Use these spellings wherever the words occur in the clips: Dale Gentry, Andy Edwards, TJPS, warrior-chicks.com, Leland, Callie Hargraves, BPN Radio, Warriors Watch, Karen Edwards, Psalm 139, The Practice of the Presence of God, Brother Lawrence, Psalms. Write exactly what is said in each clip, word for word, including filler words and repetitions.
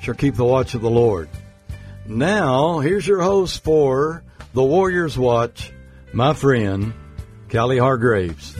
shall keep the watch of the Lord." Now, here's your host for the Warriors Watch, my friend, Callie Hargraves.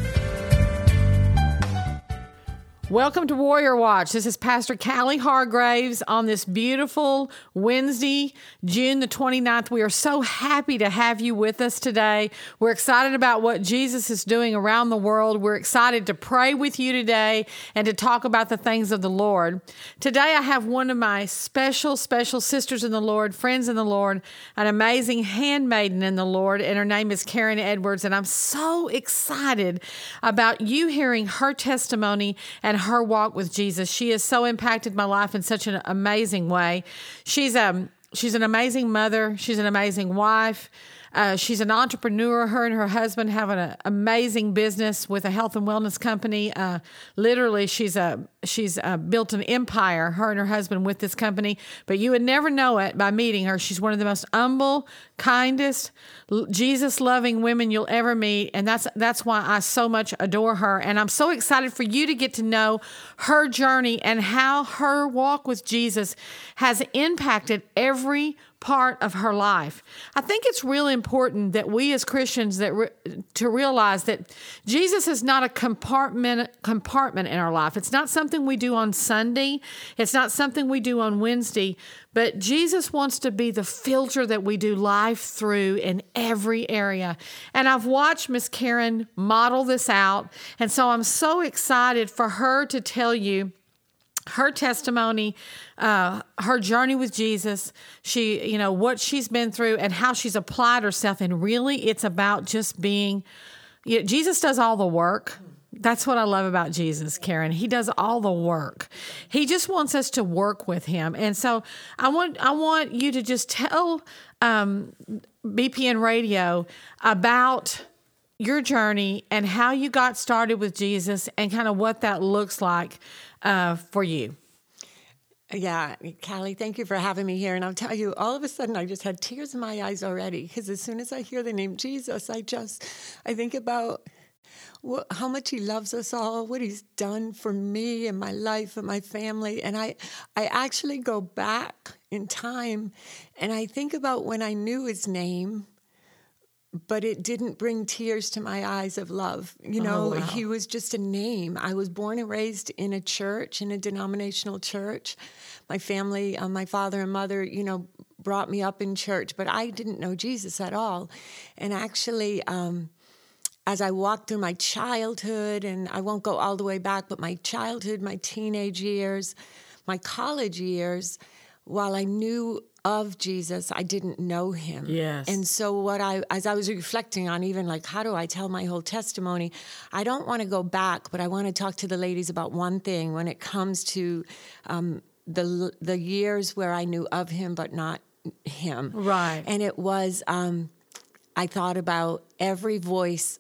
Welcome to Warrior Watch. This is Pastor Callie Hargraves on this beautiful Wednesday, June the twenty-ninth. We are so happy to have you with us today. We're excited about what Jesus is doing around the world. We're excited to pray with you today and to talk about the things of the Lord. Today, I have one of my special, special sisters in the Lord, friends in the Lord, an amazing handmaiden in the Lord, and her name is Karen Edwards, and I'm so excited about you hearing her testimony and her walk with Jesus. She has so impacted my life in such an amazing way. She's um she's an amazing mother. She's an amazing wife. Uh, she's an entrepreneur. Her and her husband have an amazing business with a health and wellness company. Uh, literally, she's a she's a, built an empire, her and her husband, with this company. But you would never know it by meeting her. She's one of the most humble, kindest, Jesus-loving women you'll ever meet, and that's that's why I so much adore her. And I'm so excited for you to get to know her journey and how her walk with Jesus has impacted every part of her life. I think it's really important that we as Christians that re- to realize that Jesus is not a compartment compartment in our life. It's not something we do on Sunday. It's not something we do on Wednesday. But Jesus wants to be the filter that we do life through in every area. And I've watched Miss Karen model this out. And so I'm so excited for her to tell you her testimony, uh, her journey with Jesus, she, you know, what she's been through and how she's applied herself. And really, it's about just being, you know, Jesus does all the work. That's what I love about Jesus, Karen. He does all the work. He just wants us to work with him. And so I want I want you to just tell um, B P N Radio about your journey and how you got started with Jesus and kind of what that looks like uh, for you. Yeah, Callie, thank you for having me here. And I'll tell you, all of a sudden, I just had tears in my eyes already because as soon as I hear the name Jesus, I just, I think about how much he loves us all, what he's done for me and my life and my family. And I, I actually go back in time and I think about when I knew his name, but it didn't bring tears to my eyes of love. You know, oh, wow. He was just a name. I was born and raised in a church, in a denominational church. My family, uh, my father and mother, you know, brought me up in church, but I didn't know Jesus at all. And actually, um, as I walked through my childhood, and I won't go all the way back, but my childhood, my teenage years, my college years, while I knew of Jesus, I didn't know him. Yes. And so what I, as I was reflecting on even like, how do I tell my whole testimony? I don't want to go back, but I want to talk to the ladies about one thing when it comes to um, the the years where I knew of him, but not him. Right. And it was, um, I thought about every voice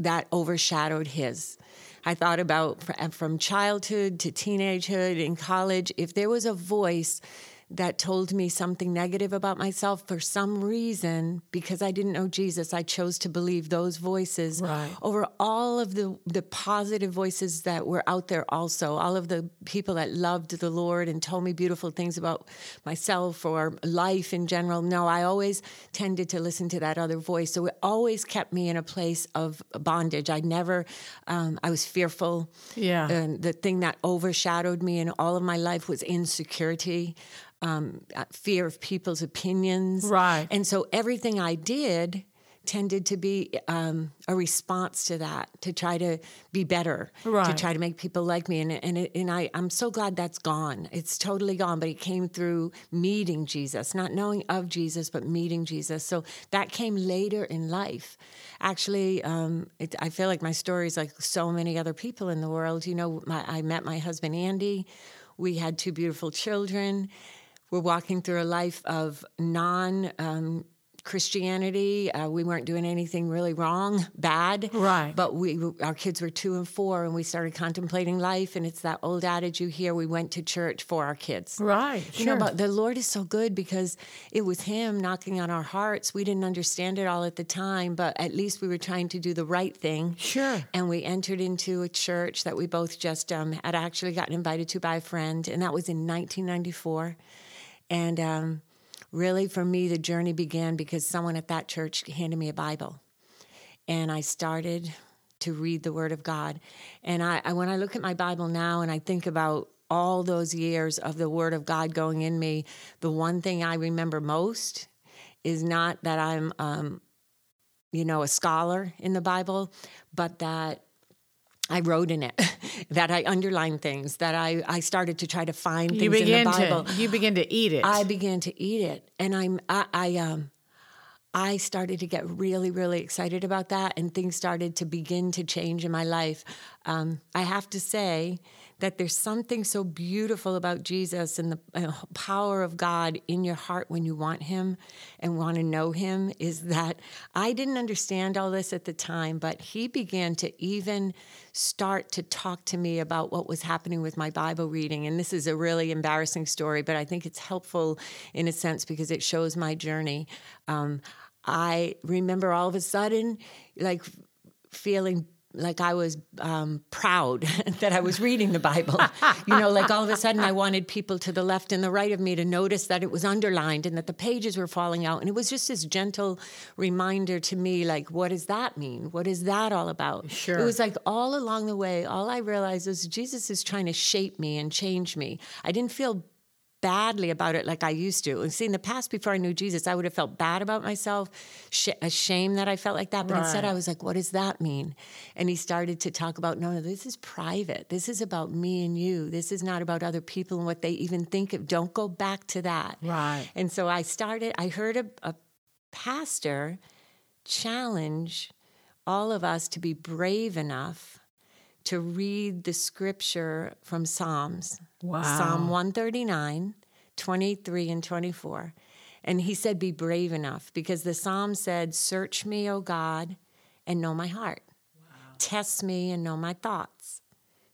that overshadowed his. I thought about from childhood to teenagehood in college, if there was a voice that told me something negative about myself for some reason, because I didn't know Jesus, I chose to believe those voices right. over all of the, the positive voices that were out there also, all of the people that loved the Lord and told me beautiful things about myself or life in general. No, I always tended to listen to that other voice. So it always kept me in a place of bondage. I never, um, I was fearful. Yeah. And the thing that overshadowed me in all of my life was insecurity. Um, fear of people's opinions. Right. And so everything I did tended to be um, a response to that, to try to be better, right. to try to make people like me. And and, it, and I, I'm so glad that's gone. It's totally gone, but it came through meeting Jesus, not knowing of Jesus, but meeting Jesus. So that came later in life. Actually, um, it, I feel like my story is like so many other people in the world. You know, my, I met my husband, Andy. We had two beautiful children. were walking through a life of non um, Christianity. Uh, we weren't doing anything really wrong, bad. Right. But we, our kids were two and four, and we started contemplating life. And it's that old adage you hear: we went to church for our kids. Right. You sure. know, but the Lord is so good because it was Him knocking on our hearts. We didn't understand it all at the time, but at least we were trying to do the right thing. Sure. And we entered into a church that we both just um, had actually gotten invited to by a friend, and that was in nineteen ninety-four. And um, really, for me, the journey began because someone at that church handed me a Bible, and I started to read the Word of God. And I, I when I look at my Bible now and I think about all those years of the Word of God going in me, the one thing I remember most is not that I'm, um, you know, a scholar in the Bible, but that I wrote in it, that I underlined things, that I, I started to try to find things in the Bible. To, you began to eat it. I began to eat it. And I'm, I, I, um, I started to get really, really excited about that, and things started to begin to change in my life. Um, I have to say that there's something so beautiful about Jesus and the uh, power of God in your heart when you want Him and want to know Him, is that I didn't understand all this at the time, but He began to even start to talk to me about what was happening with my Bible reading. And this is a really embarrassing story, but I think it's helpful in a sense because it shows my journey. Um, I remember all of a sudden, like, feeling like I was um, proud that I was reading the Bible. You know, like all of a sudden I wanted people to the left and the right of me to notice that it was underlined and that the pages were falling out. And it was just this gentle reminder to me, like, what does that mean? What is that all about? Sure. It was like all along the way, all I realized is Jesus is trying to shape me and change me. I didn't feel badly about it like I used to. And see, in the past, before I knew Jesus, I would have felt bad about myself, sh- ashamed that I felt like that. But right. Instead, I was like, what does that mean? And He started to talk about, no, no, this is private. This is about me and you. This is not about other people and what they even think of. Don't go back to that. Right. And so I started, I heard a, a pastor challenge all of us to be brave enough to read the scripture from Psalms. Wow. Psalm one thirty-nine, twenty-three, and twenty-four. And he said, be brave enough, because the Psalm said, search me, O God, and know my heart. Wow. Test me and know my thoughts.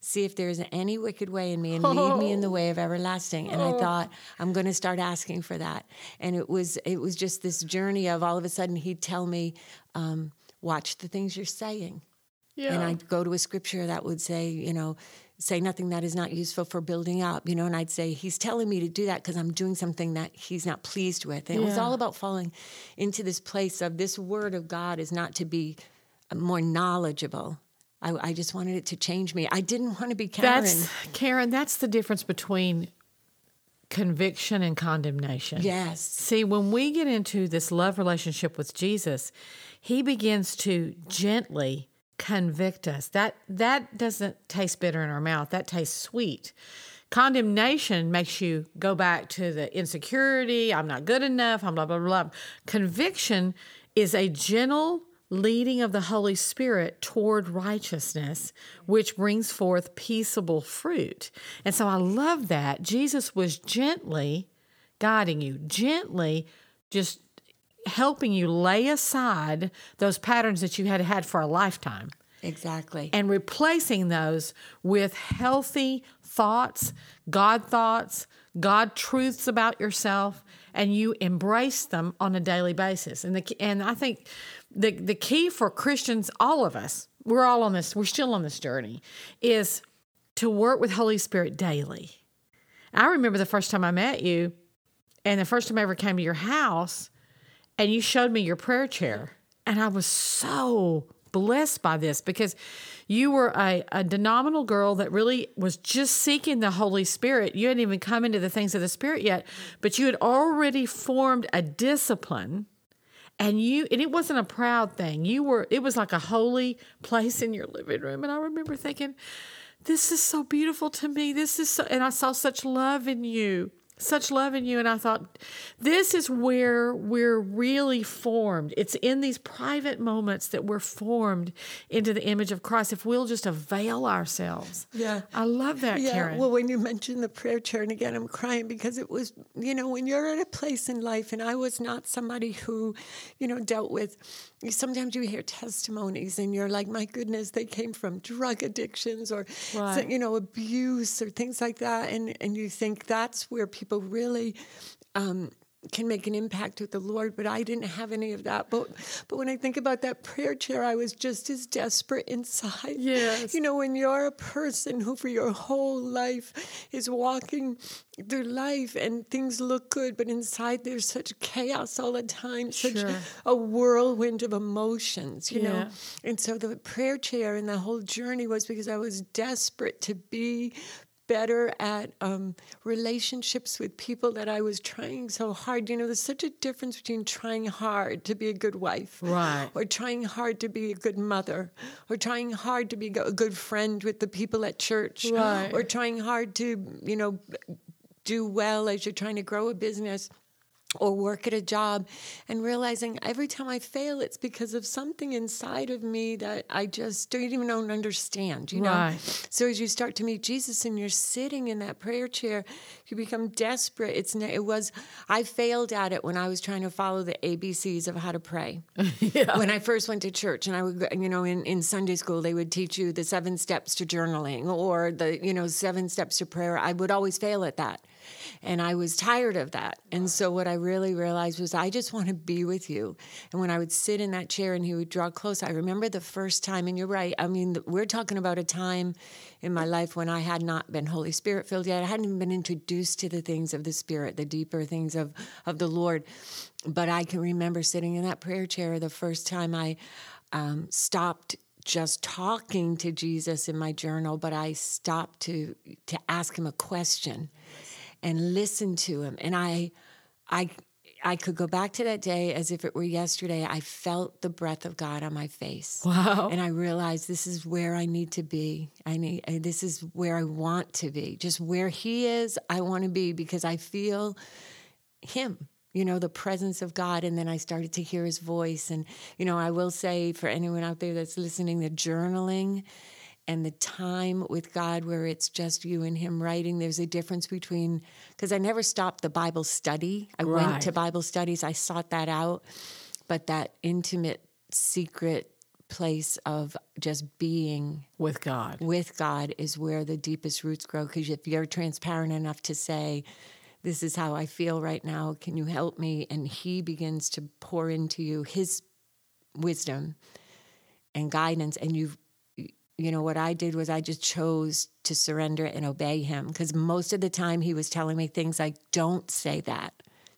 See if there is any wicked way in me, and lead me in the way of everlasting. And I thought, I'm going to start asking for that. And it was it was just this journey of all of a sudden he'd tell me, um, watch the things you're saying. Yeah. And I'd go to a scripture that would say, you know, say nothing that is not useful for building up, you know, and I'd say, he's telling me to do that because I'm doing something that he's not pleased with. And yeah. It was all about falling into this place of this word of God is not to be more knowledgeable. I, I just wanted it to change me. I didn't want to be Karen. That's, Karen, that's the difference between conviction and condemnation. Yes. See, when we get into this love relationship with Jesus, He begins to gently convict us. That that doesn't taste bitter in our mouth. That tastes sweet. Condemnation makes you go back to the insecurity. I'm not good enough. I'm blah, blah, blah. Conviction is a gentle leading of the Holy Spirit toward righteousness, which brings forth peaceable fruit. And so I love that. Jesus was gently guiding you, gently just helping you lay aside those patterns that you had had for a lifetime. Exactly. And replacing those with healthy thoughts, God thoughts, God truths about yourself, and you embrace them on a daily basis. And the and I think the the key for Christians, all of us, we're all on this, we're still on this journey, is to work with Holy Spirit daily. I remember the first time I met you, and the first time I ever came to your house, and you showed me your prayer chair, and I was so blessed by this because you were a, a denominational girl that really was just seeking the Holy Spirit. You hadn't even come into the things of the Spirit yet, but you had already formed a discipline, and you and it wasn't a proud thing. You were it was like a holy place in your living room, and I remember thinking, "This is so beautiful to me. This is so," and I saw such love in you. Such love in you. And I thought, this is where we're really formed. It's in these private moments that we're formed into the image of Christ, if we'll just avail ourselves. Yeah. I love that, yeah. Karen. Well, when you mentioned the prayer chair, and again, I'm crying because it was, you know, when you're at a place in life, and I was not somebody who, you know, dealt with, sometimes you hear testimonies and you're like, my goodness, they came from drug addictions or, right. you know, abuse or things like that. And, and you think that's where people People really um, can make an impact with the Lord, but I didn't have any of that. But but when I think about that prayer chair, I was just as desperate inside. Yes. You know, when you're a person who for your whole life is walking through life and things look good, but inside there's such chaos all the time, such sure. a whirlwind of emotions, you yeah. know. And so the prayer chair and the whole journey was because I was desperate to be better at um, relationships with people that I was trying so hard. You know, there's such a difference between trying hard to be a good wife, right, or trying hard to be a good mother, or trying hard to be a good friend with the people at church, right, or trying hard to, you know, do well as you're trying to grow a business or work at a job, and realizing every time I fail, it's because of something inside of me that I just don't even understand, you know? Right. So as you start to meet Jesus and you're sitting in that prayer chair, you become desperate. It's It was, I failed at it when I was trying to follow the A B Cs of how to pray. yeah. When I first went to church, and I would, you know, in, in Sunday school, they would teach you the seven steps to journaling or the, you know, seven steps to prayer. I would always fail at that. And I was tired of that. And so what I really realized was, I just want to be with you. And when I would sit in that chair and he would draw close, I remember the first time, and you're right, I mean, we're talking about a time in my life when I had not been Holy Spirit filled yet. I hadn't even been introduced to the things of the Spirit, the deeper things of, of the Lord. But I can remember sitting in that prayer chair the first time I um, stopped just talking to Jesus in my journal, but I stopped to to ask him a question. And listen to him. And I I, I could go back to that day as if it were yesterday. I felt the breath of God on my face. Wow. And I realized this is where I need to be. I need, this is where I want to be. Just where he is, I want to be, because I feel him, you know, the presence of God. And then I started to hear his voice. And, you know, I will say for anyone out there that's listening, the journaling and the time with God where it's just you and him writing, there's a difference between, because I never stopped the Bible study. I right. went to Bible studies. I sought that out. But that intimate, secret place of just being with God, with God is where the deepest roots grow. Because if you're transparent enough to say, this is how I feel right now, can you help me? And he begins to pour into you his wisdom and guidance, and you've You know, what I did was I just chose to surrender and obey him, because most of the time he was telling me things like, don't say that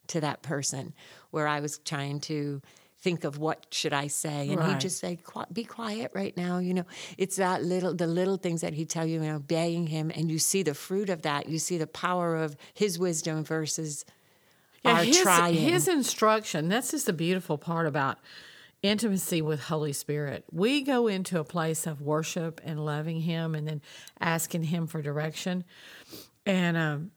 to that person, where I was trying to think of what should I say. And right. he'd just say, Qu- be quiet right now. You know, it's that little, the little things that he'd tell you, and obeying him. And you see the fruit of that. You see the power of his wisdom versus yeah, our his, trying. His instruction, that's just the beautiful part about intimacy with Holy Spirit. We go into a place of worship and loving him and then asking him for direction. And um,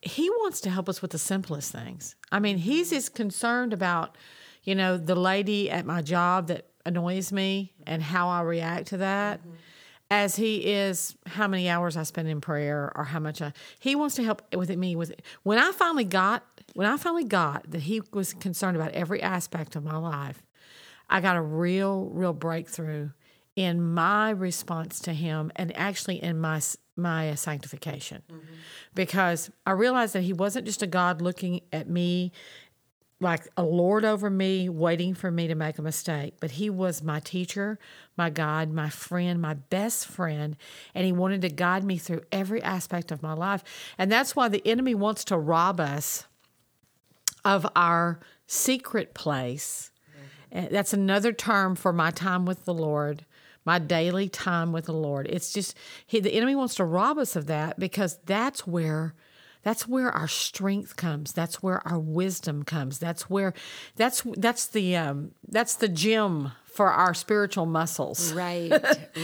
he wants to help us with the simplest things. I mean, he's as concerned about, you know, the lady at my job that annoys me and how I react to that, mm-hmm. as he is how many hours I spend in prayer or how much I... He wants to help with me. With when I finally got, when I finally got that he was concerned about every aspect of my life, I got a real, real breakthrough in my response to him, and actually in my my sanctification, mm-hmm. because I realized that he wasn't just a God looking at me like a Lord over me, waiting for me to make a mistake, but he was my teacher, my God, my friend, my best friend, and he wanted to guide me through every aspect of my life. And that's why the enemy wants to rob us of our secret place. That's another term for my time with the Lord, my daily time with the Lord. It's just he, the enemy wants to rob us of that, because that's where, that's where our strength comes. That's where our wisdom comes. That's where, that's that's the um, that's the gem for our spiritual muscles. Right,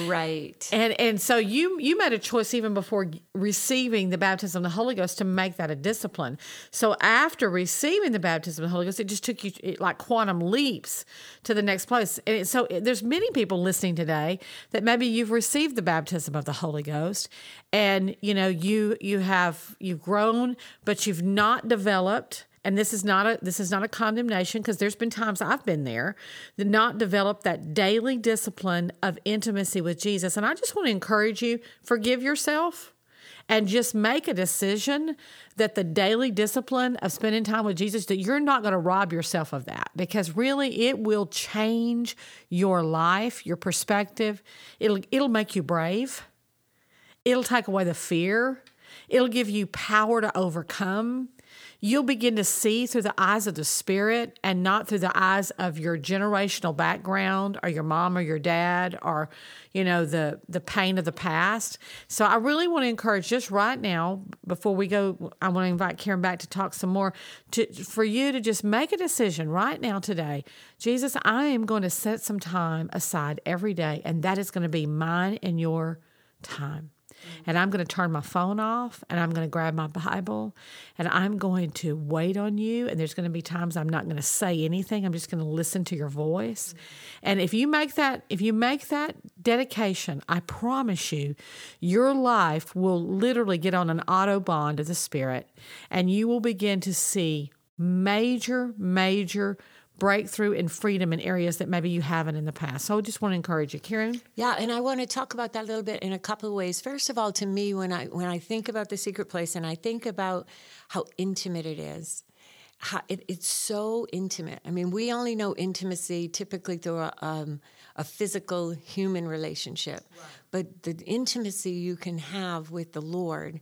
right. And and so you you made a choice even before receiving the baptism of the Holy Ghost to make that a discipline. So after receiving the baptism of the Holy Ghost, it just took you it, like quantum leaps to the next place. And it, so it, there's many people listening today that maybe you've received the baptism of the Holy Ghost, and you know you you have you've grown, but you've not developed. And this is not a this is not a condemnation, because there's been times I've been there, to not develop that daily discipline of intimacy with Jesus. And I just want to encourage you, forgive yourself and just make a decision that the daily discipline of spending time with Jesus, that you're not going to rob yourself of that, because really it will change your life, your perspective. It'll it'll make you brave. It'll take away the fear. It'll give you power to overcome. You'll begin to see through the eyes of the Spirit and not through the eyes of your generational background or your mom or your dad or, you know, the, the pain of the past. So I really want to encourage just right now, before we go, I want to invite Karen back to talk some more, to, for you to just make a decision right now today. Jesus, I am going to set some time aside every day, and that is going to be mine and your time. And I'm going to turn my phone off, and I'm going to grab my Bible, and I'm going to wait on you. And there's going to be times I'm not going to say anything. I'm just going to listen to your voice. And if you make that, if you make that dedication, I promise you, your life will literally get on an autobahn of the Spirit, and you will begin to see major, major breakthrough and freedom in areas that maybe you haven't in the past. So I just want to encourage you, Karen. Yeah, and I want to talk about that a little bit in a couple of ways. First of all, to me, when I when I think about the secret place, and I think about how intimate it is, how it, it's so intimate. I mean, we only know intimacy typically through a, um, a physical human relationship, right. But the intimacy you can have with the Lord,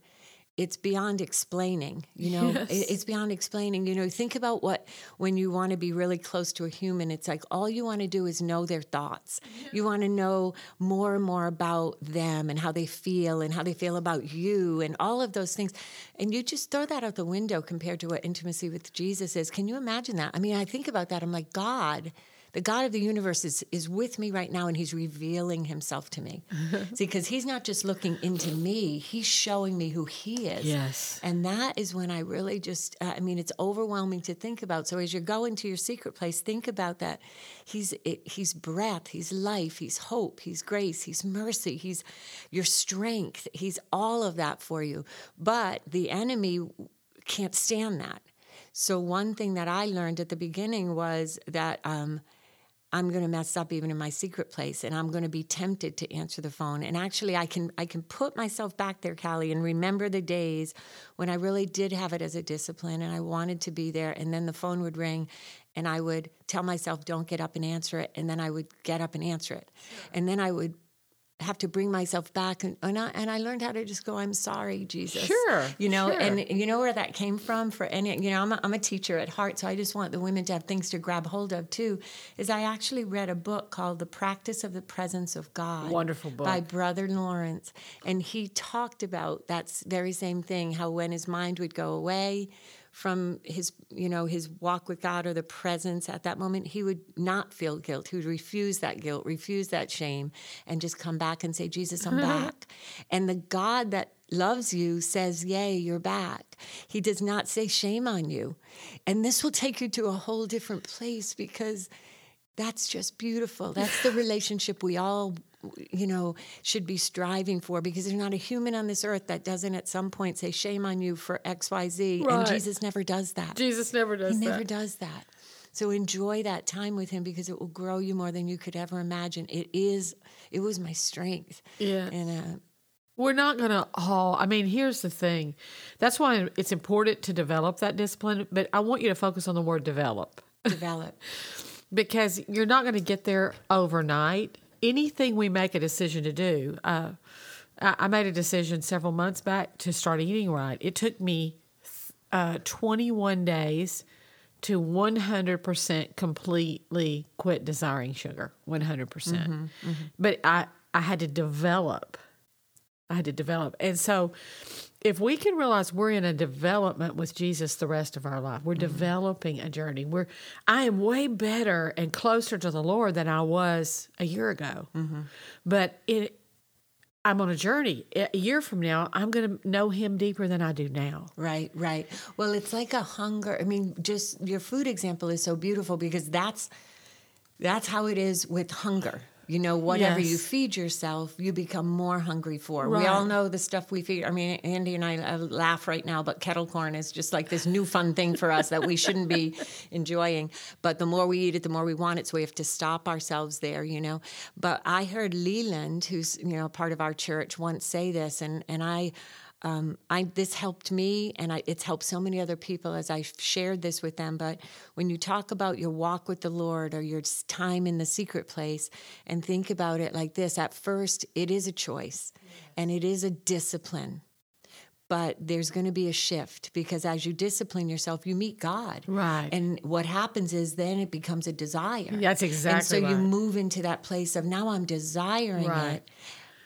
it's beyond explaining, you know, yes. it's beyond explaining, you know, think about what, when you want to be really close to a human, it's like, all you want to do is know their thoughts. Yeah. You want to know more and more about them and how they feel and how they feel about you and all of those things. And you just throw that out the window compared to what intimacy with Jesus is. Can you imagine that? I mean, I think about that. I'm like, God, the God of the universe is, is with me right now, and he's revealing himself to me. See, because he's not just looking into me, he's showing me who he is. Yes. And that is when I really just, uh, I mean, it's overwhelming to think about. So as you're going to your secret place, think about that. He's it, he's breath, he's life, he's hope, he's grace, he's mercy, he's your strength. He's all of that for you. But the enemy can't stand that. So one thing that I learned at the beginning was that, um, I'm going to mess up even in my secret place, and I'm going to be tempted to answer the phone. And actually, I can I can put myself back there, Callie, and remember the days when I really did have it as a discipline, and I wanted to be there. And then the phone would ring, and I would tell myself, don't get up and answer it. And then I would get up and answer it. And then I would have to bring myself back. And, and, I, and I learned how to just go, I'm sorry, Jesus. Sure. You know, sure. And you know where that came from for any, you know, I'm a, I'm a teacher at heart, so I just want the women to have things to grab hold of too, is I actually read a book called The Practice of the Presence of God. Wonderful book. By Brother Lawrence. And he talked about that very same thing, how when his mind would go away from his, you know, his walk with God or the presence at that moment, he would not feel guilt. He would refuse that guilt, refuse that shame, and just come back and say, Jesus, I'm back. And the God that loves you says, yay, you're back. He does not say shame on you. And this will take you to a whole different place, because that's just beautiful. That's the relationship we all, you know, should be striving for, because there's not a human on this earth that doesn't at some point say, shame on you for X, Y, Z. Right. And Jesus never does that. Jesus never does he that. He never does that. So enjoy that time with him, because it will grow you more than you could ever imagine. It is, it was my strength. Yeah. And, uh, we're not going to all, I mean, here's the thing. That's why it's important to develop that discipline, but I want you to focus on the word develop. Develop. Because you're not going to get there overnight. Anything we make a decision to do, uh, I made a decision several months back to start eating right. It took me uh, twenty-one days to one hundred percent completely quit desiring sugar, one hundred percent. Mm-hmm, mm-hmm. But I, I had to develop I had to develop. And so if we can realize we're in a development with Jesus the rest of our life, we're mm-hmm. developing a journey. We're, I am way better and closer to the Lord than I was a year ago. Mm-hmm. But it, I'm on a journey. A year from now, I'm going to know him deeper than I do now. Right, right. Well, it's like a hunger. I mean, just your food example is so beautiful because that's that's how it is with hunger. You know, whatever yes. you feed yourself, you become more hungry for. Right. We all know the stuff we feed. I mean, Andy and I laugh right now, but kettle corn is just like this new fun thing for us that we shouldn't be enjoying. But the more we eat it, the more we want it. So we have to stop ourselves there, you know. But I heard Leland, who's, you know, part of our church, once say this, and, and I... Um, I, this helped me, and I, it's helped so many other people as I shared this with them. But when you talk about your walk with the Lord or your time in the secret place, and think about it like this, at first, it is a choice, and it is a discipline. But there's going to be a shift because as you discipline yourself, you meet God. Right. And what happens is then it becomes a desire. That's exactly And so right. you move into that place of, now I'm desiring right. it.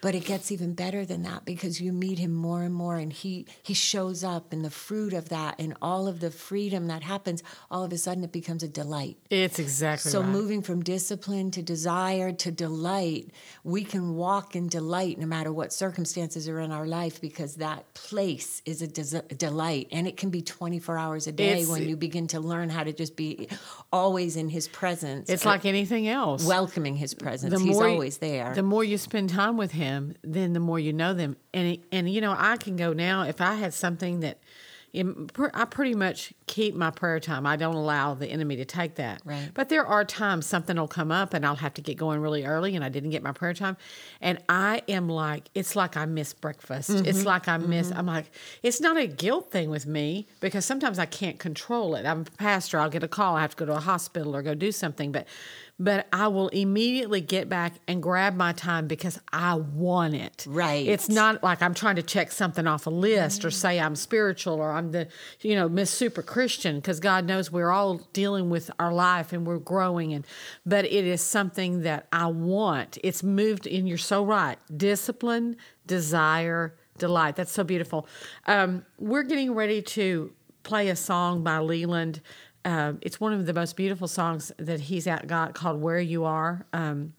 But it gets even better than that because you meet him more and more, and he, he shows up, and the fruit of that and all of the freedom that happens, all of a sudden it becomes a delight. It's exactly so right. So moving from discipline to desire to delight, we can walk in delight no matter what circumstances are in our life because that place is a des- delight, and it can be twenty-four hours a day it's, when you begin to learn how to just be always in his presence. It's like anything else. Welcoming his presence. The He's more, always there. The more you spend time with him, Them, then the more you know them. And, and you know, I can go now if I had something that I pretty much keep my prayer time. I don't allow the enemy to take that. Right. But there are times something will come up and I'll have to get going really early and I didn't get my prayer time. And I am like, it's like I miss breakfast. Mm-hmm. It's like I miss, mm-hmm. I'm like, it's not a guilt thing with me because sometimes I can't control it. I'm a pastor. I'll get a call. I have to go to a hospital or go do something. But but I will immediately get back and grab my time because I want it. Right. It's not like I'm trying to check something off a list mm-hmm. or say I'm spiritual or I'm the, you know, Miss Super Christian, because God knows we're all dealing with our life and we're growing. And but it is something that I want. It's moved, and you're so right. Discipline, desire, delight. That's so beautiful. Um, we're getting ready to play a song by Leland. Uh, it's one of the most beautiful songs that he's out got called "Where You Are," um,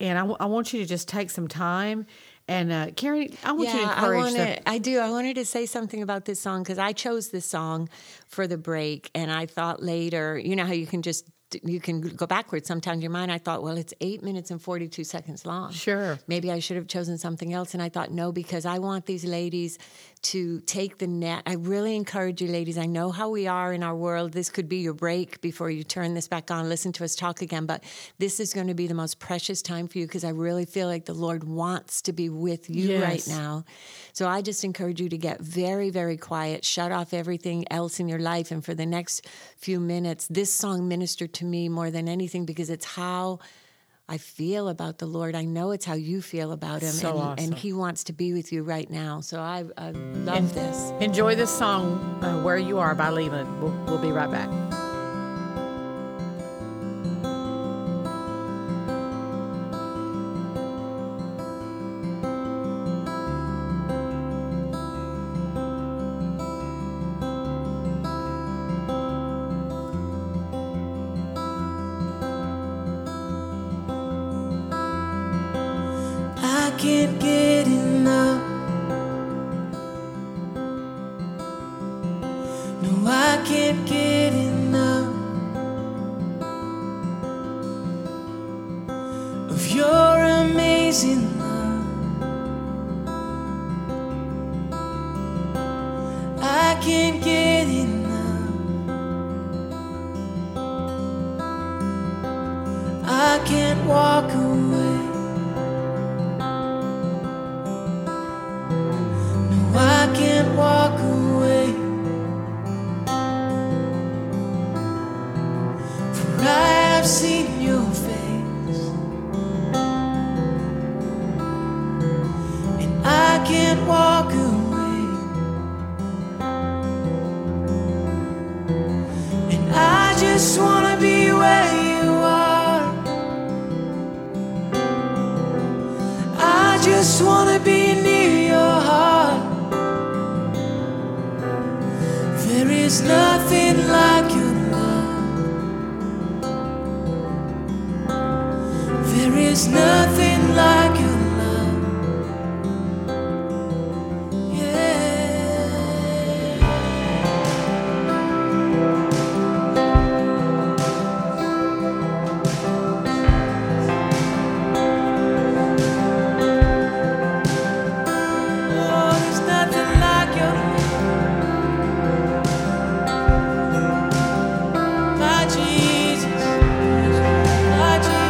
and I, w- I want you to just take some time. And uh, Karen, I want yeah, you to encourage I wanted, them. I do. I wanted to say something about this song because I chose this song for the break, and I thought later, you know how you can just you can go backwards sometimes in your mind. I thought, well, it's eight minutes and forty-two seconds long. Sure. Maybe I should have chosen something else. And I thought, no, because I want these ladies to take the net. I really encourage you, ladies. I know how we are in our world. This could be your break before you turn this back on. Listen to us talk again. But this is going to be the most precious time for you because I really feel like the Lord wants to be with you yes. right now. So I just encourage you to get very, very quiet. Shut off everything else in your life. And for the next few minutes, this song ministered to me more than anything because it's how I feel about the Lord. I know it's how you feel about him. So and, awesome. And he wants to be with you right now. So I, I love and this. Enjoy this song, uh, Where You Are by Leland. We'll, we'll be right back. Can't get enough. No, I can't get enough of your amazing love. I can't get enough. I can't walk away. Walk away, for I've seen your face, and I can't walk away, and I just want to be where you are, I just want to be near. There's nothing like your love. There is nothing like your love. Yeah. Oh, there's nothing like your love. My Jesus, my Jesus.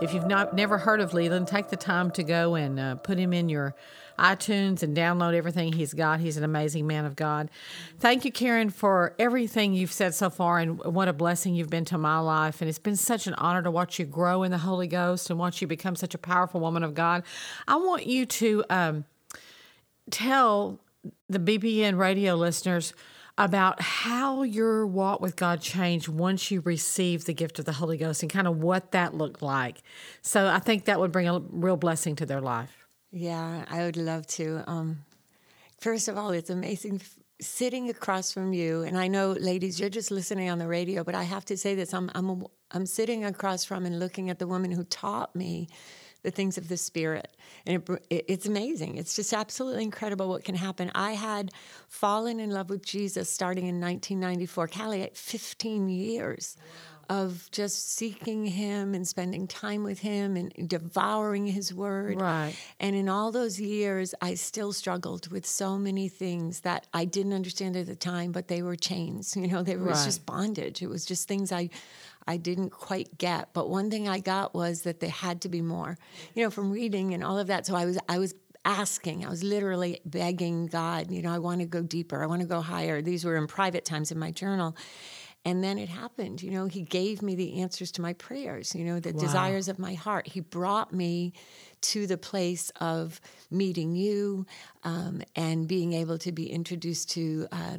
If you've not never heard of Leland, take the time to go and uh, put him in your iTunes and download everything he's got. He's an amazing man of God. Thank you, Karen, for everything you've said so far, and what a blessing you've been to my life. And it's been such an honor to watch you grow in the Holy Ghost and watch you become such a powerful woman of God. I want you to um, tell the B P N radio listeners about how your walk with God changed once you received the gift of the Holy Ghost and kind of what that looked like. So I think that would bring a real blessing to their life. Yeah, I would love to. Um, first of all, it's amazing f- sitting across from you. And I know, ladies, you're just listening on the radio, but I have to say this. I'm I'm, a, I'm sitting across from and looking at the woman who taught me the things of the Spirit. And it, it, it's amazing. It's just absolutely incredible what can happen. I had fallen in love with Jesus starting in nineteen ninety-four. Callie, at fifteen years wow. of just seeking Him and spending time with Him and devouring His Word. Right. And in all those years, I still struggled with so many things that I didn't understand at the time, but they were chains. You know, they were right. It was just bondage. It was just things I... I didn't quite get, but one thing I got was that there had to be more, you know, from reading and all of that. So I was, I was asking, I was literally begging God, you know, I want to go deeper. I want to go higher. These were in private times in my journal. And then it happened, you know, He gave me the answers to my prayers, you know, the wow. desires of my heart. He brought me to the place of meeting you um, and being able to be introduced to uh,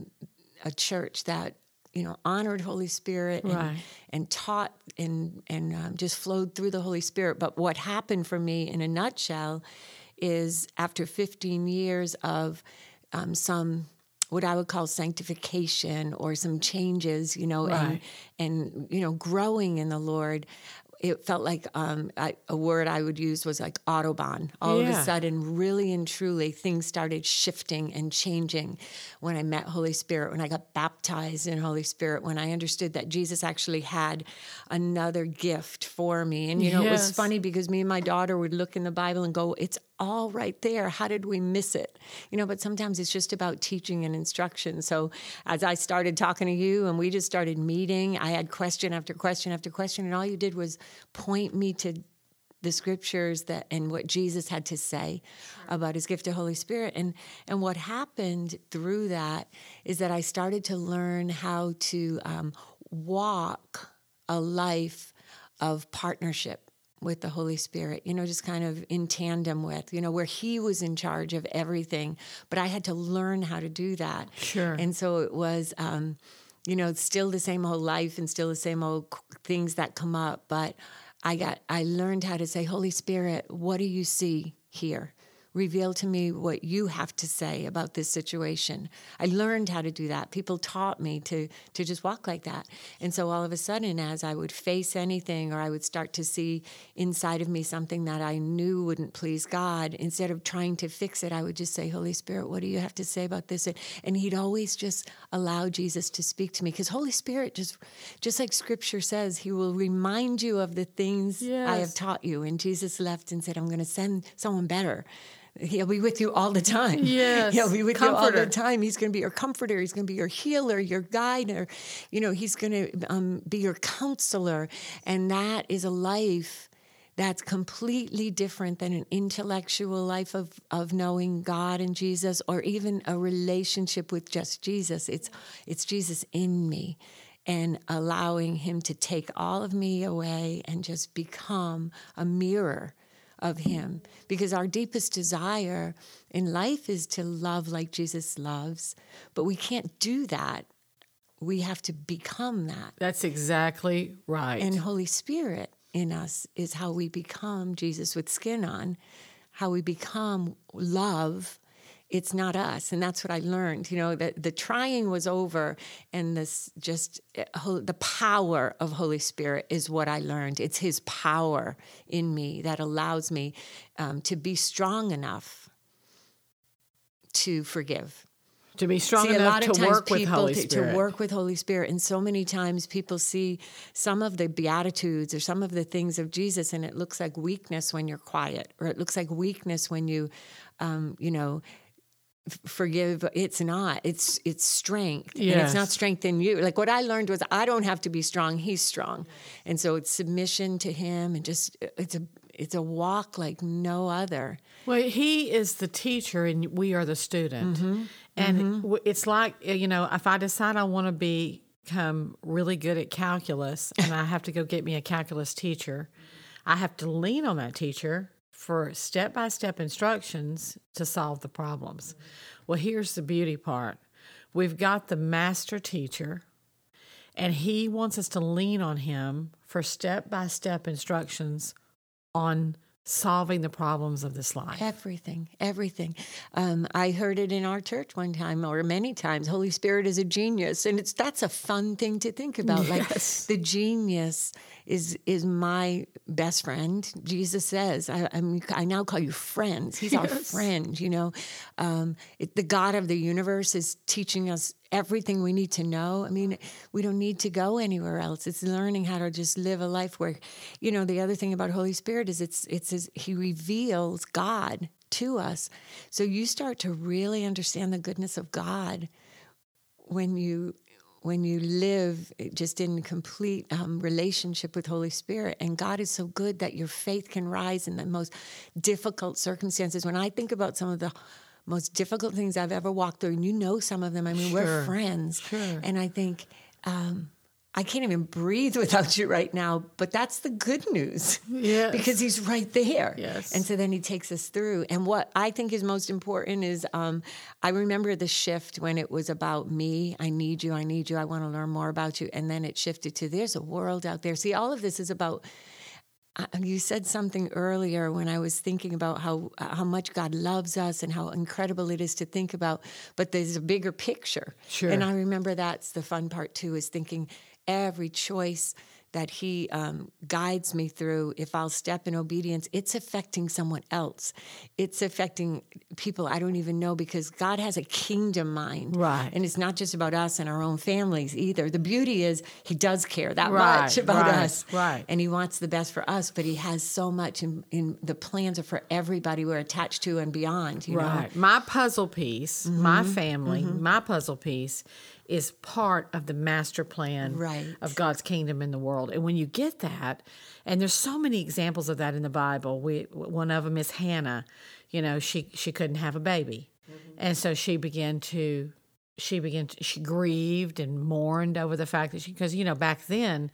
a church that, you know, honored Holy Spirit and, right. and taught and, and um, just flowed through the Holy Spirit. But what happened for me in a nutshell is after fifteen years of um, some, what I would call sanctification or some changes, you know, right. and, and, you know, growing in the Lord, it felt like um, I, a word I would use was like Autobahn. All yeah. of a sudden, really and truly, things started shifting and changing when I met Holy Spirit, when I got baptized in Holy Spirit, when I understood that Jesus actually had another gift for me. And, you know, yes. it was funny because me and my daughter would look in the Bible and go, it's all right there. How did we miss it? You know, but sometimes it's just about teaching and instruction. So as I started talking to you and we just started meeting, I had question after question after question, and all you did was point me to the scriptures that and what Jesus had to say about His gift of Holy Spirit. And and what happened through that is that I started to learn how to um, walk a life of partnership with the Holy Spirit, you know, just kind of in tandem with, you know, where He was in charge of everything, but I had to learn how to do that. Sure. And so it was, um, you know, still the same old life and still the same old things that come up, but I got, I learned how to say, Holy Spirit, what do you see here? Reveal to me what you have to say about this situation. I learned how to do that. People taught me to to just walk like that. And so all of a sudden, as I would face anything or I would start to see inside of me something that I knew wouldn't please God, instead of trying to fix it, I would just say, Holy Spirit, what do you have to say about this? And He'd always just allow Jesus to speak to me, because Holy Spirit, just just like Scripture says, He will remind you of the things yes. I have taught you. And Jesus left and said, I'm going to send someone better. He'll be with you all the time. Yes. He'll be with comforter. you all the time. He's going to be your comforter. He's going to be your healer, your guide, or, you know, He's going to um, be your counselor. And that is a life that's completely different than an intellectual life of, of knowing God and Jesus, or even a relationship with just Jesus. It's, it's Jesus in me, and allowing Him to take all of me away and just become a mirror of Him, because our deepest desire in life is to love like Jesus loves, but we can't do that. We have to become that. That's exactly right. And Holy Spirit in us is how we become Jesus with skin on, how we become love. It's not us. And that's what I learned, you know, that the trying was over, and this just the power of Holy Spirit is what I learned. It's His power in me that allows me um, to be strong enough to forgive. To be strong see, enough to work with Holy to, Spirit. To work with Holy Spirit. And so many times people see some of the Beatitudes or some of the things of Jesus, and it looks like weakness when you're quiet, or it looks like weakness when you, um, you know, forgive. It's not. It's it's strength. Yes. And it's not strength in you. Like what I learned was I don't have to be strong. He's strong. And so it's submission to him, and just it's a it's a walk like no other. Well, he is the teacher and we are the student. Mm-hmm. And mm-hmm. it's like, you know, if I decide I want to be become really good at calculus and I have to go get me a calculus teacher, I have to lean on that teacher for step-by-step instructions to solve the problems. Well, here's the beauty part. We've got the master teacher, and he wants us to lean on him for step-by-step instructions on solving the problems of this life. Everything, everything. Um, I heard it in our church one time, or many times, Holy Spirit is a genius, and it's that's a fun thing to think about. Yes. Like the genius is is my best friend. Jesus says, I I'm, I now call you friends. He's yes. our friend, you know. Um, it, the God of the universe is teaching us everything we need to know. I mean, we don't need to go anywhere else. It's learning how to just live a life where, you know, the other thing about Holy Spirit is it's it's his, he reveals God to us. So you start to really understand the goodness of God when you when you live just in complete um, relationship with Holy Spirit. And God is so good that your faith can rise in the most difficult circumstances. When I think about some of the most difficult things I've ever walked through, and you know some of them. I mean, sure. we're friends. Sure. And I think, um, I can't even breathe without you right now, but that's the good news. Yes. Because he's right there. Yes. And so then he takes us through. And what I think is most important is um, I remember the shift when it was about me. I need you. I need you. I want to learn more about you. And then it shifted to there's a world out there. See, all of this is about... You said something earlier when I was thinking about how how much God loves us and how incredible it is to think about, but there's a bigger picture. Sure. And I remember that's the fun part, too, is thinking every choice that he um, guides me through, if I'll step in obedience, it's affecting someone else. It's affecting people I don't even know, because God has a kingdom mind. Right. And it's not just about us and our own families either. The beauty is he does care that right, much about right, us. Right. And he wants the best for us, but he has so much in, in the plans are for everybody we're attached to and beyond. You right. know? My puzzle piece, mm-hmm. my family, mm-hmm. my puzzle piece is part of the master plan right. of God's kingdom in the world. And when you get that, and there's so many examples of that in the Bible. We, one of them is Hannah. You know, she, she couldn't have a baby. Mm-hmm. And so she began to, she began to, she grieved and mourned over the fact that she, because, you know, back then,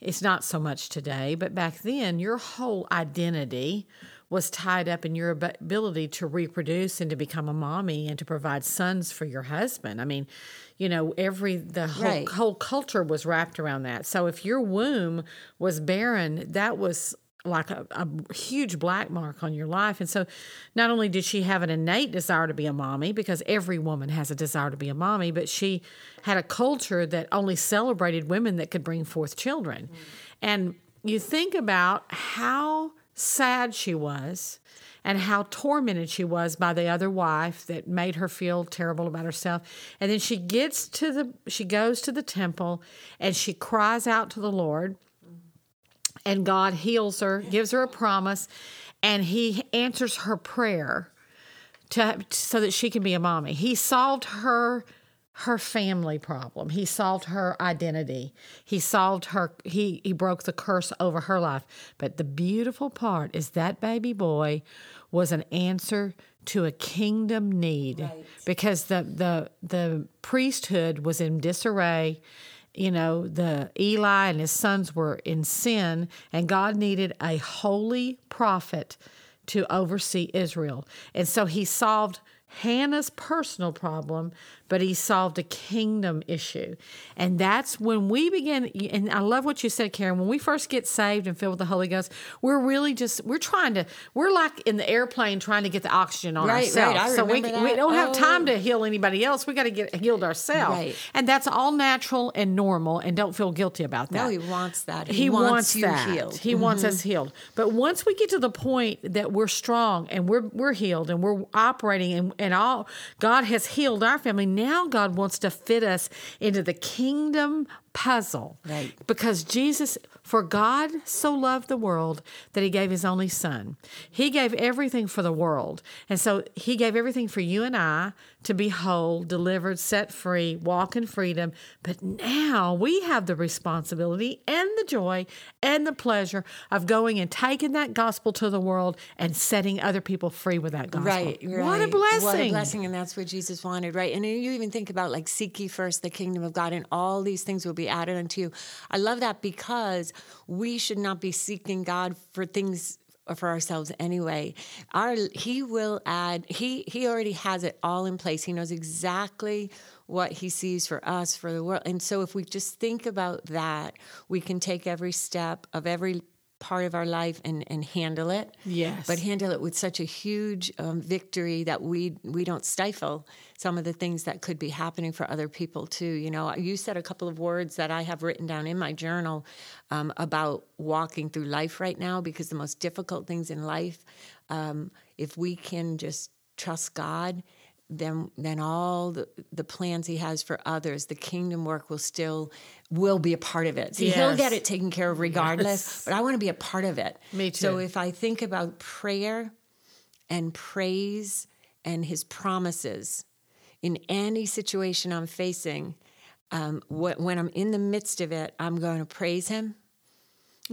it's not so much today, but back then, your whole identity was tied up in your ability to reproduce and to become a mommy and to provide sons for your husband. I mean, you know, every the whole, right. whole culture was wrapped around that. So if your womb was barren, that was like a, a huge black mark on your life. And so not only did she have an innate desire to be a mommy, because every woman has a desire to be a mommy, but she had a culture that only celebrated women that could bring forth children. Mm-hmm. And you think about how sad she was and how tormented she was by the other wife that made her feel terrible about herself. And then she gets to the, she goes to the temple and she cries out to the Lord, and God heals her, gives her a promise, and he answers her prayer to so that she can be a mommy. He solved her her family problem. He solved her identity. He solved her, he, he broke the curse over her life. But the beautiful part is that baby boy was an answer to a kingdom need. Right. Because the, the, the priesthood was in disarray. You know, the Eli and his sons were in sin, and God needed a holy prophet to oversee Israel. And so he solved Hannah's personal problem, but he solved a kingdom issue. And that's when we begin, and I love what you said, Karen, when we first get saved and filled with the Holy Ghost, we're really just, we're trying to, we're like in the airplane trying to get the oxygen on right, ourselves. Right, so we, we don't have oh. time to heal anybody else. We got to get healed ourselves. Right. And that's all natural and normal, and don't feel guilty about that. No, he wants that. He, he wants, wants you that. healed. He mm-hmm. wants us healed. But once we get to the point that we're strong and we're we're healed and we're operating and, and all, God has healed our family. Now God wants to fit us into the kingdom puzzle. Right. Because Jesus For God so loved the world that he gave his only son. He gave everything for the world. And so he gave everything for you and I to be whole, delivered, set free, walk in freedom. But now we have the responsibility and the joy and the pleasure of going and taking that gospel to the world and setting other people free with that gospel. Right, right. What a blessing. What a blessing. And that's what Jesus wanted, right? And you even think about like, seek ye first the kingdom of God and all these things will be added unto you. I love that because we should not be seeking God for things for ourselves anyway. Our He will add, He He already has it all in place. He knows exactly what he sees for us, for the world. And so if we just think about that, we can take every step of every part of our life and, and handle it. Yes. But handle it with such a huge um, victory that we we don't stifle some of the things that could be happening for other people too. You know, you said a couple of words that I have written down in my journal um, about walking through life right now, because the most difficult things in life, um, if we can just trust God, then then all the, the plans he has for others, the kingdom work will still will be a part of it. See, yes. He'll get it taken care of regardless, yes. But I want to be a part of it. Me too. So if I think about prayer and praise and his promises in any situation I'm facing, um, wh- when I'm in the midst of it, I'm going to praise him.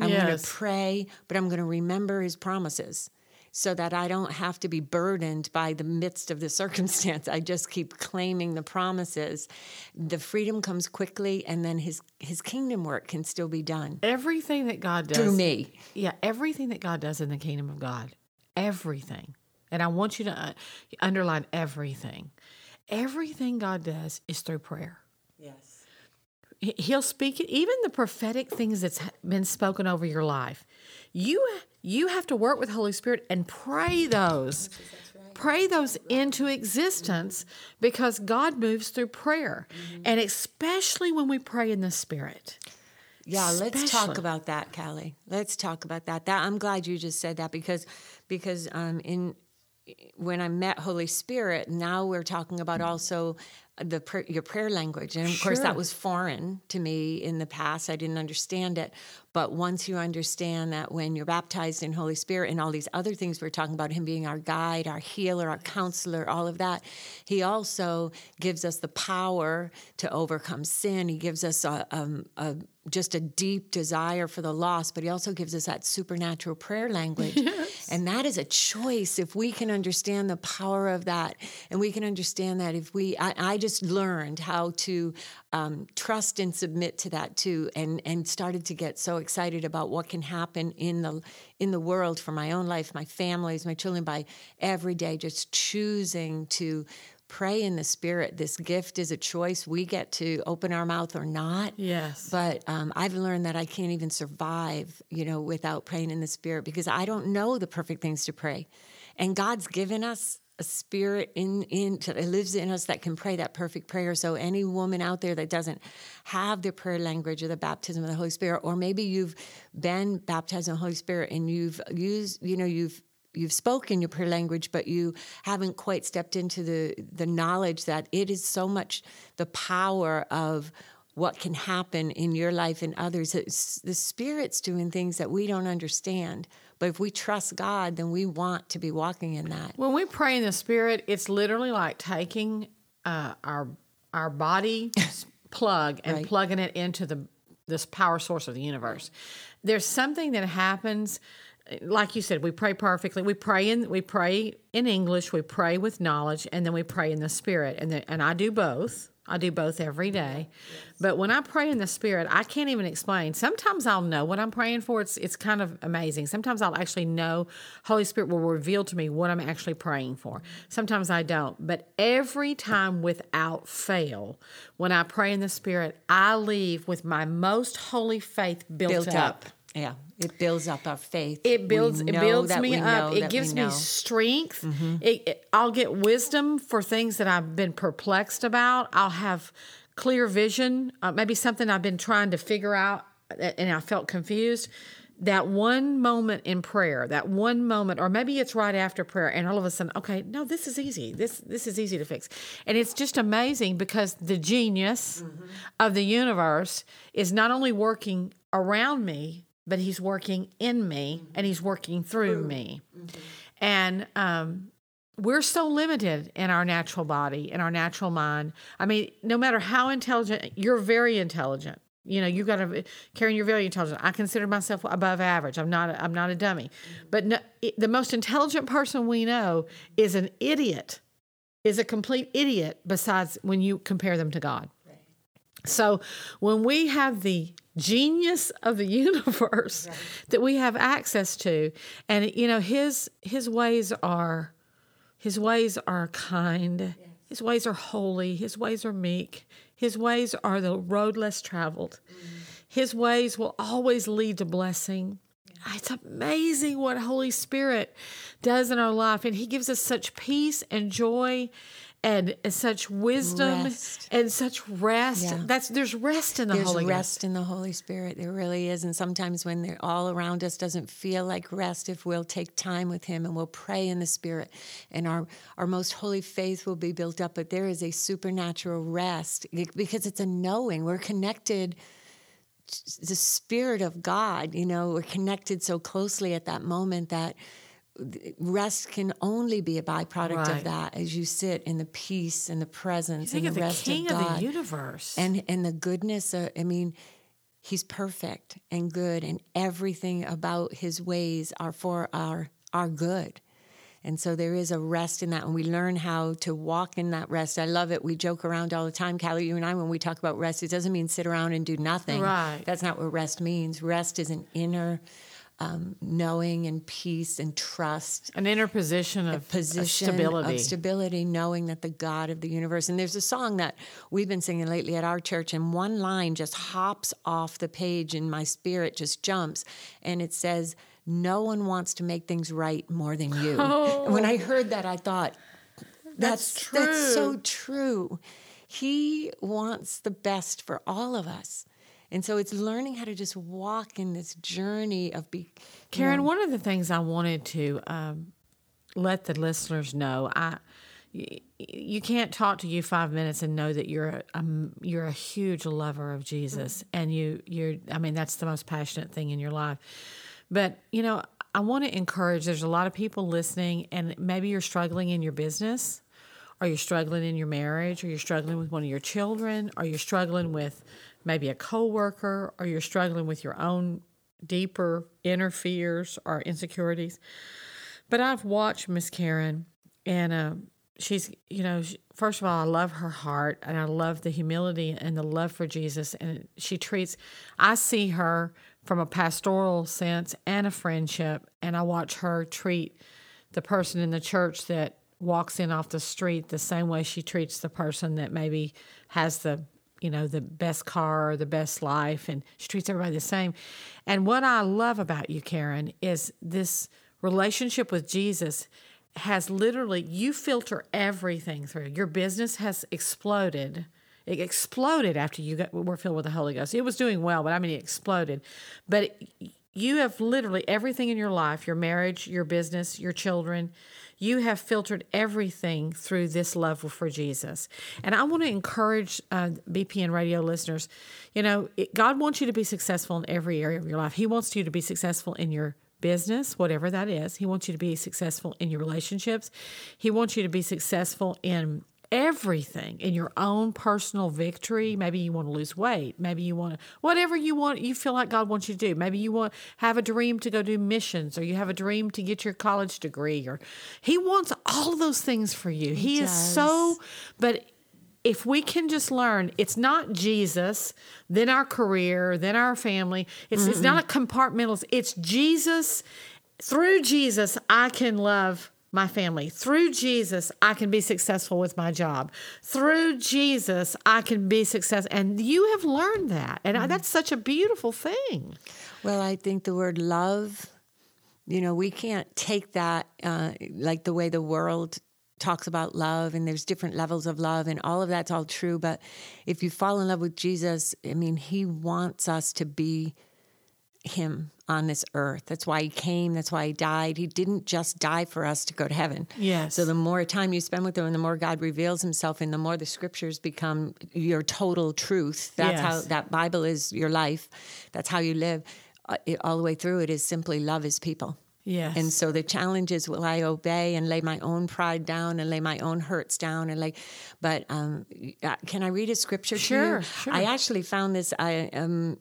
I'm yes. going to pray, but I'm going to remember his promises, so that I don't have to be burdened by the midst of the circumstance. I just keep claiming the promises. The freedom comes quickly, and then his his kingdom work can still be done. Everything that God does. Through me. Yeah, everything that God does in the kingdom of God. Everything. And I want you to underline everything. Everything God does is through prayer. Yes. He'll speak, even the prophetic things that's been spoken over your life. You... You have to work with the Holy Spirit and pray those, right. pray those into existence, mm-hmm. because God moves through prayer, mm-hmm. and especially when we pray in the Spirit. Yeah, especially. Let's talk about that, Callie. Let's talk about that. That I'm glad you just said that because, because um, in when I met Holy Spirit, now we're talking about also the pr- your prayer language, and of sure. course that was foreign to me in the past. I didn't understand it. But once you understand that when you're baptized in Holy Spirit and all these other things we're talking about, him being our guide, our healer, our counselor, all of that, he also gives us the power to overcome sin. He gives us a, um, a just a deep desire for the lost, but he also gives us that supernatural prayer language. Yes. And that is a choice. If we can understand the power of that, and we can understand that if we, I, I just learned how to um, trust and submit to that too, and, and started to get so excited about what can happen in the in the world for my own life, my families, my children, by every day just choosing to pray in the Spirit. This gift is a choice. We get to open our mouth or not. Yes. But um, I've learned that I can't even survive, you know, without praying in the Spirit, because I don't know the perfect things to pray. And God's given us a spirit in, in that lives in us that can pray that perfect prayer. So any woman out there that doesn't have the prayer language or the baptism of the Holy Spirit, or maybe you've been baptized in the Holy Spirit and you've used, you know, you've you've spoken your prayer language, but you haven't quite stepped into the the knowledge that it is so much the power of what can happen in your life and others. It's, the Spirit's doing things that we don't understand. But if we trust God, then we want to be walking in that. When we pray in the Spirit, it's literally like taking uh, our our body plug and right. plugging it into the this power source of the universe. There's something that happens. Like you said, we pray perfectly. We pray in we pray in English. We pray with knowledge, and then we pray in the Spirit. And the, and I do both. I do both every day. Yes. But when I pray in the Spirit, I can't even explain. Sometimes I'll know what I'm praying for. It's it's kind of amazing. Sometimes I'll actually know. Holy Spirit will reveal to me what I'm actually praying for. Sometimes I don't. But every time without fail, when I pray in the Spirit, I leave with my most holy faith built, built up. up. Yeah, it builds up our faith. It builds it builds me up. It gives me strength. Mm-hmm. It, it, I'll get wisdom for things that I've been perplexed about. I'll have clear vision, uh, maybe something I've been trying to figure out and I felt confused. That one moment in prayer, that one moment, or maybe it's right after prayer, and all of a sudden, okay, no, this is easy. This this is easy to fix. And it's just amazing because the genius mm-hmm. of the universe is not only working around me, but he's working in me, mm-hmm. and he's working through Ooh. me. Mm-hmm. And um, we're so limited in our natural body, in our natural mind. I mean, no matter how intelligent, you're very intelligent. You know, you've got to, Karen, you're very intelligent. I consider myself above average. I'm not, I'm not a dummy. Mm-hmm. But no, it, the most intelligent person we know is an idiot, is a complete idiot, besides when you compare them to God. Right. So when we have the genius of the universe right. that we have access to, and, you know, his, his ways are, his ways are kind, yes. his ways are holy, his ways are meek. His ways are the road less traveled. Mm-hmm. His ways will always lead to blessing. Yeah. It's amazing what Holy Spirit does in our life. And he gives us such peace and joy and, and such wisdom rest. and such rest. Yeah. That's There's rest in the there's Holy Spirit. There's rest Ghost. in the Holy Spirit. There really is. And sometimes when they're all around us doesn't feel like rest, if we'll take time with him and we'll pray in the Spirit, and our, our most holy faith will be built up. But there is a supernatural rest because it's a knowing. We're connected to the Spirit of God. You know, we're connected so closely at that moment that rest can only be a byproduct right. of that, as you sit in the peace and the presence you think and of the, the rest King of God of the universe, and and the goodness. Of, I mean, he's perfect and good, and everything about his ways are for our our good. And so there is a rest in that, and we learn how to walk in that rest. I love it. We joke around all the time, Callie, you and I, when we talk about rest, it doesn't mean sit around and do nothing. Right. That's not what rest means. Rest is an inner Um, knowing and peace and trust, an inner position of, position of stability, of stability, knowing that the God of the universe. And there's a song that we've been singing lately at our church, and one line just hops off the page, and my spirit just jumps, and it says, "No one wants to make things right more than you." Oh. And when I heard that, I thought, "That's that's, true. that's so true." He wants the best for all of us. And so it's learning how to just walk in this journey of being. Karen, know. one of the things I wanted to um, let the listeners know, I y- you can't talk to you five minutes and know that you're a, um, you're a huge lover of Jesus, mm-hmm. and you you're I mean that's the most passionate thing in your life. But you know, I want to encourage. There's a lot of people listening, and maybe you're struggling in your business, or you're struggling in your marriage, or you're struggling with one of your children, or you're struggling with maybe a coworker, or you're struggling with your own deeper inner fears or insecurities. But I've watched Miss Karen, and uh, she's, you know, she, first of all, I love her heart, and I love the humility and the love for Jesus. And she treats, I see her from a pastoral sense and a friendship, and I watch her treat the person in the church that walks in off the street the same way she treats the person that maybe has the, you know, the best car or the best life, and she treats everybody the same. And what I love about you, Karen, is this relationship with Jesus has literally, you filter everything through. Your business has exploded. It exploded after you got, were filled with the Holy Ghost. It was doing well, but I mean, it exploded. But it, you have literally everything in your life, your marriage, your business, your children. You have filtered everything through this love for Jesus. And I want to encourage uh, B P N radio listeners, you know, it, God wants you to be successful in every area of your life. He wants you to be successful in your business, whatever that is. He wants you to be successful in your relationships. He wants you to be successful in everything, in your own personal victory. Maybe you want to lose weight. Maybe you want to, whatever you want, you feel like God wants you to do. Maybe you want have a dream to go do missions, or you have a dream to get your college degree, or he wants all of those things for you. He, he is so, but if we can just learn, it's not Jesus, then our career, then our family. It's, it's not a compartmentals. It's Jesus. Through Jesus, I can love my family. Through Jesus, I can be successful with my job. Through Jesus, I can be successful. And you have learned that. And mm-hmm. I, that's such a beautiful thing. Well, I think the word love, you know, we can't take that uh, like the way the world talks about love, and there's different levels of love, and all of that's all true. But if you fall in love with Jesus, I mean, he wants us to be him on this earth. That's why he came. That's why he died. He didn't just die for us to go to heaven. Yes. So the more time you spend with him and the more God reveals himself and the more the scriptures become your total truth. That's yes. how that Bible is your life. That's how you live. Uh, it, all the way through it is simply love his people. Yes. And so the challenge is, will I obey and lay my own pride down and lay my own hurts down? And like, but um, can I read a scripture sure, to you? Sure. I actually found this I, um,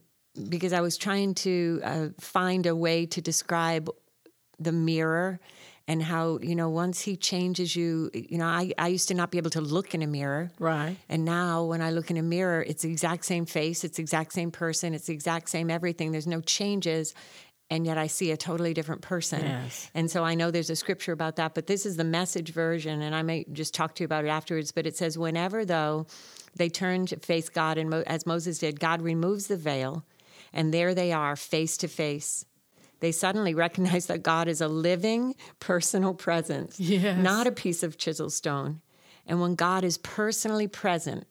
because I was trying to uh, find a way to describe the mirror and how, you know, once he changes you, you know, I, I used to not be able to look in a mirror. Right. And now when I look in a mirror, it's the exact same face. It's the exact same person. It's the exact same everything. There's no changes. And yet I see a totally different person. Yes. And so I know there's a scripture about that, but this is the Message version, and I may just talk to you about it afterwards, but it says, whenever, though, they turn to face God, and Mo- as Moses did, God removes the veil, and there they are, face to face. They suddenly recognize that God is a living, personal presence, yes. not a piece of chiseled stone. And when God is personally present,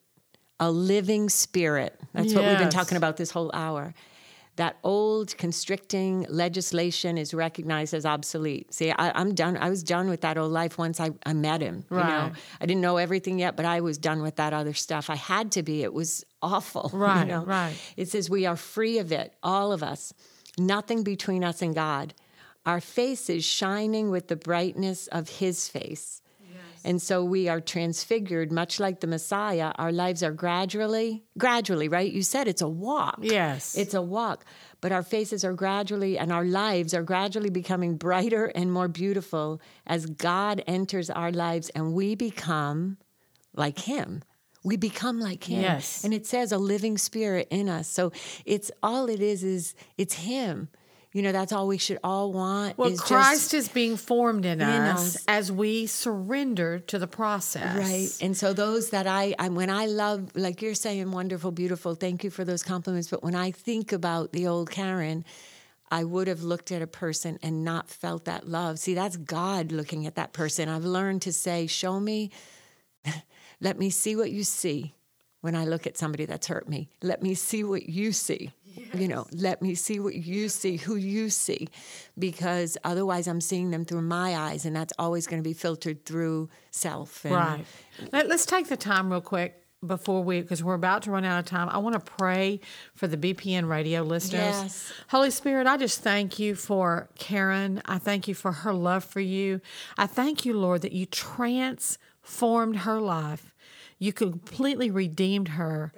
a living spirit, that's yes. what we've been talking about this whole hour, that old constricting legislation is recognized as obsolete. See, I, I'm done. I was done with that old life once I, I met him. Right. You know? I didn't know everything yet, but I was done with that other stuff. I had to be. It was awful. Right, you know? Right. It says we are free of it, all of us, nothing between us and God. Our faces shining with the brightness of his face. And so we are transfigured, much like the Messiah. Our lives are gradually, gradually, right? You said it's a walk. Yes. It's a walk. But our faces are gradually and our lives are gradually becoming brighter and more beautiful as God enters our lives and we become like him. We become like him. Yes. And it says a living spirit in us. So it's all it is, is it's him. You know, that's all we should all want. Well, is Christ just, is being formed in, in us, us as we surrender to the process. Right. And so those that I, I, when I love, like you're saying, wonderful, beautiful, thank you for those compliments. But when I think about the old Karen, I would have looked at a person and not felt that love. See, that's God looking at that person. I've learned to say, show me, let me see what you see when I look at somebody that's hurt me. Let me see what you see. Yes. You know, let me see what you see, who you see, because otherwise I'm seeing them through my eyes, and that's always going to be filtered through self. And right. Let, let's take the time real quick before we, because we're about to run out of time. I want to pray for the B P N radio listeners. Yes. Holy Spirit, I just thank you for Karen. I thank you for her love for you. I thank you, Lord, that you transformed her life. You completely redeemed her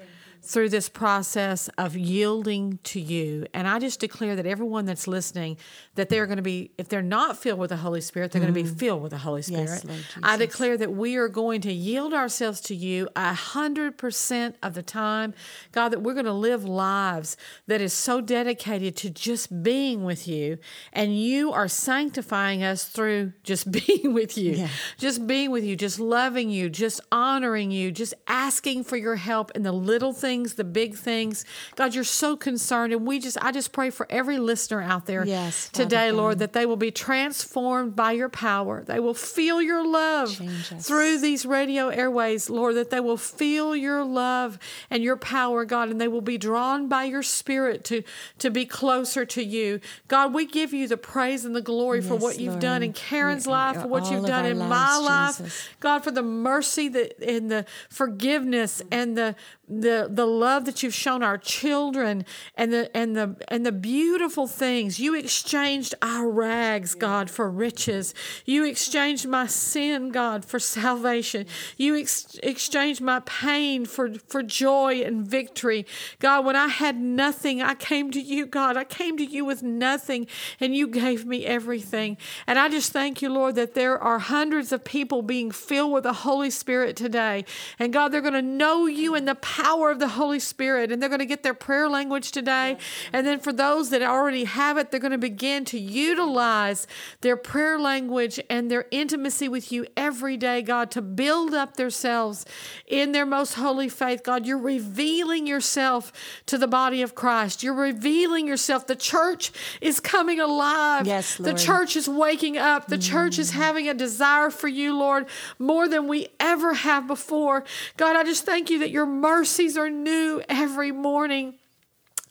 through this process of yielding to you. And I just declare that everyone that's listening, that they're going to be, if they're not filled with the Holy Spirit, they're mm-hmm. going to be filled with the Holy Spirit. Yes, Lord Jesus. I declare that we are going to yield ourselves to you one hundred percent of the time. God, that we're going to live lives that is so dedicated to just being with you. And you are sanctifying us through just being with you, yeah. just being with you, just loving you, just honoring you, just asking for your help in the little things. Things, the big things. God, you're so concerned. And we just, I just pray for every listener out there yes, today, Father, Lord, that they will be transformed by your power. They will feel your love through these radio airways, Lord, that they will feel your love and your power, God, and they will be drawn by your spirit to, to be closer to you. God, we give you the praise and the glory yes, for what you've Lord. done in Karen's we, life, for what you've done in lives, my life. Jesus. God, for the mercy that and the forgiveness and the the the love that you've shown our children and the and the and the beautiful things. You exchanged our rags, God, for riches. You exchanged my sin, God, for salvation. You ex- exchanged my pain for, for joy and victory. God, when I had nothing, I came to you, God. I came to you with nothing, and you gave me everything. And I just thank you, Lord, that there are hundreds of people being filled with the Holy Spirit today. And God, they're going to know you in the power of the Holy Spirit, and they're going to get their prayer language today. Yes. And then for those that already have it, they're going to begin to utilize their prayer language and their intimacy with you every day, God, to build up themselves in their most holy faith. God, you're revealing yourself to the body of Christ. You're revealing yourself. The church is coming alive. Yes, Lord. The church is waking up. The mm. church is having a desire for you, Lord, more than we ever have before. God, I just thank you that your mercies are new every morning.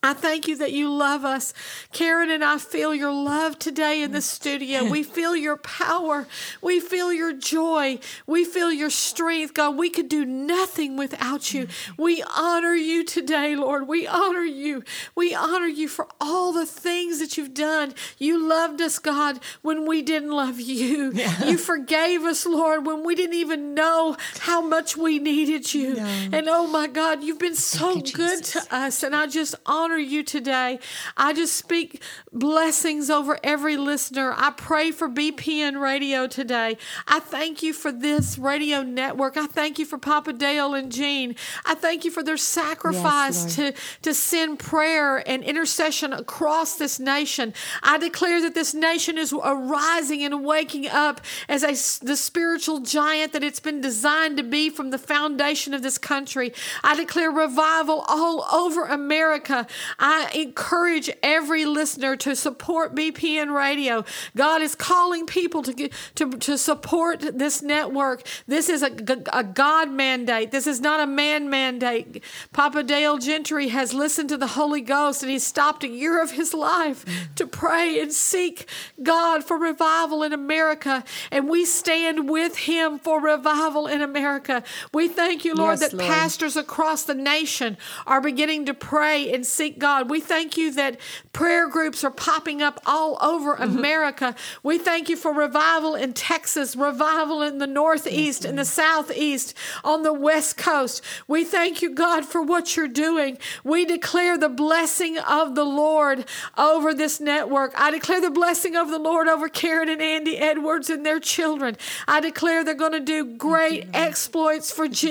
I thank you that you love us. Karen and I feel your love today in the studio. We feel your power. We feel your joy. We feel your strength. God, we could do nothing without you. We honor you today, Lord. We honor you. We honor you for all the things that you've done. You loved us, God, when we didn't love you. Yeah. You forgave us, Lord, when we didn't even know how much we needed you. No. And oh my God, you've been so you, good Jesus. to us. And I just honor you today. I just speak blessings over every listener. I pray for B P N Radio today. I thank you for this radio network. I thank you for Papa Dale and Jean. I thank you for their sacrifice yes, to, to send prayer and intercession across this nation. I declare that this nation is arising and waking up as a, the spiritual giant that it's been designed to be from the foundation of this country. I declare revival all over America. I encourage every listener to support B P N Radio. God is calling people to get, to, to support this network. This is a, a God mandate. This is not a man mandate. Papa Dale Gentry has listened to the Holy Ghost, and he's stopped a year of his life to pray and seek God for revival in America, and we stand with him for revival in America. We thank you, Lord, yes, that Lord. pastors across the nation are beginning to pray and seek God. We thank you that prayer groups are popping up all over mm-hmm. America. We thank you for revival in Texas, revival in the Northeast, yes, in the Southeast, on the West Coast. We thank you, God, for what you're doing. We declare the blessing of the Lord over this network. I declare the blessing of the Lord over Karen and Andy Edwards and their children. I declare they're going to do great thank you, exploits for Jesus.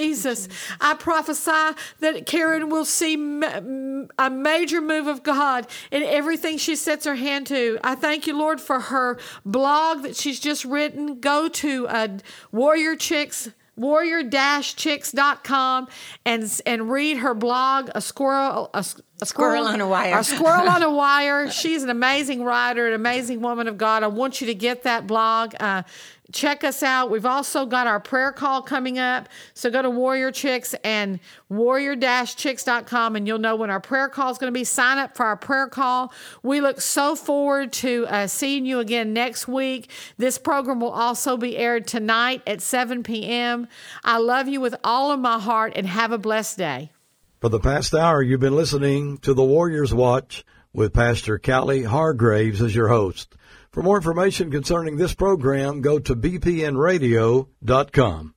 Jesus. I prophesy that Karen will see m- a major move of God in everything she sets her hand to. I thank you, Lord, for her blog that she's just written. Go to uh, warrior chicks dot com. warrior dash chicks dot com and and read her blog, A Squirrel a, a Squirrel on a Wire. A Squirrel on a Wire. She's an amazing writer, an amazing woman of God. I want you to get that blog. Uh, check us out. We've also got our prayer call coming up. So go to Warrior Chicks and warrior dash chicks dot com and you'll know when our prayer call is going to be. Sign up for our prayer call. We look so forward to uh, seeing you again next week. This program will also be aired tonight at seven p.m. I love you with all of my heart and have a blessed day. For the past hour, you've been listening to the Warriors Watch with Pastor Callie Hargraves as your host. For more information concerning this program, go to b p n radio dot com.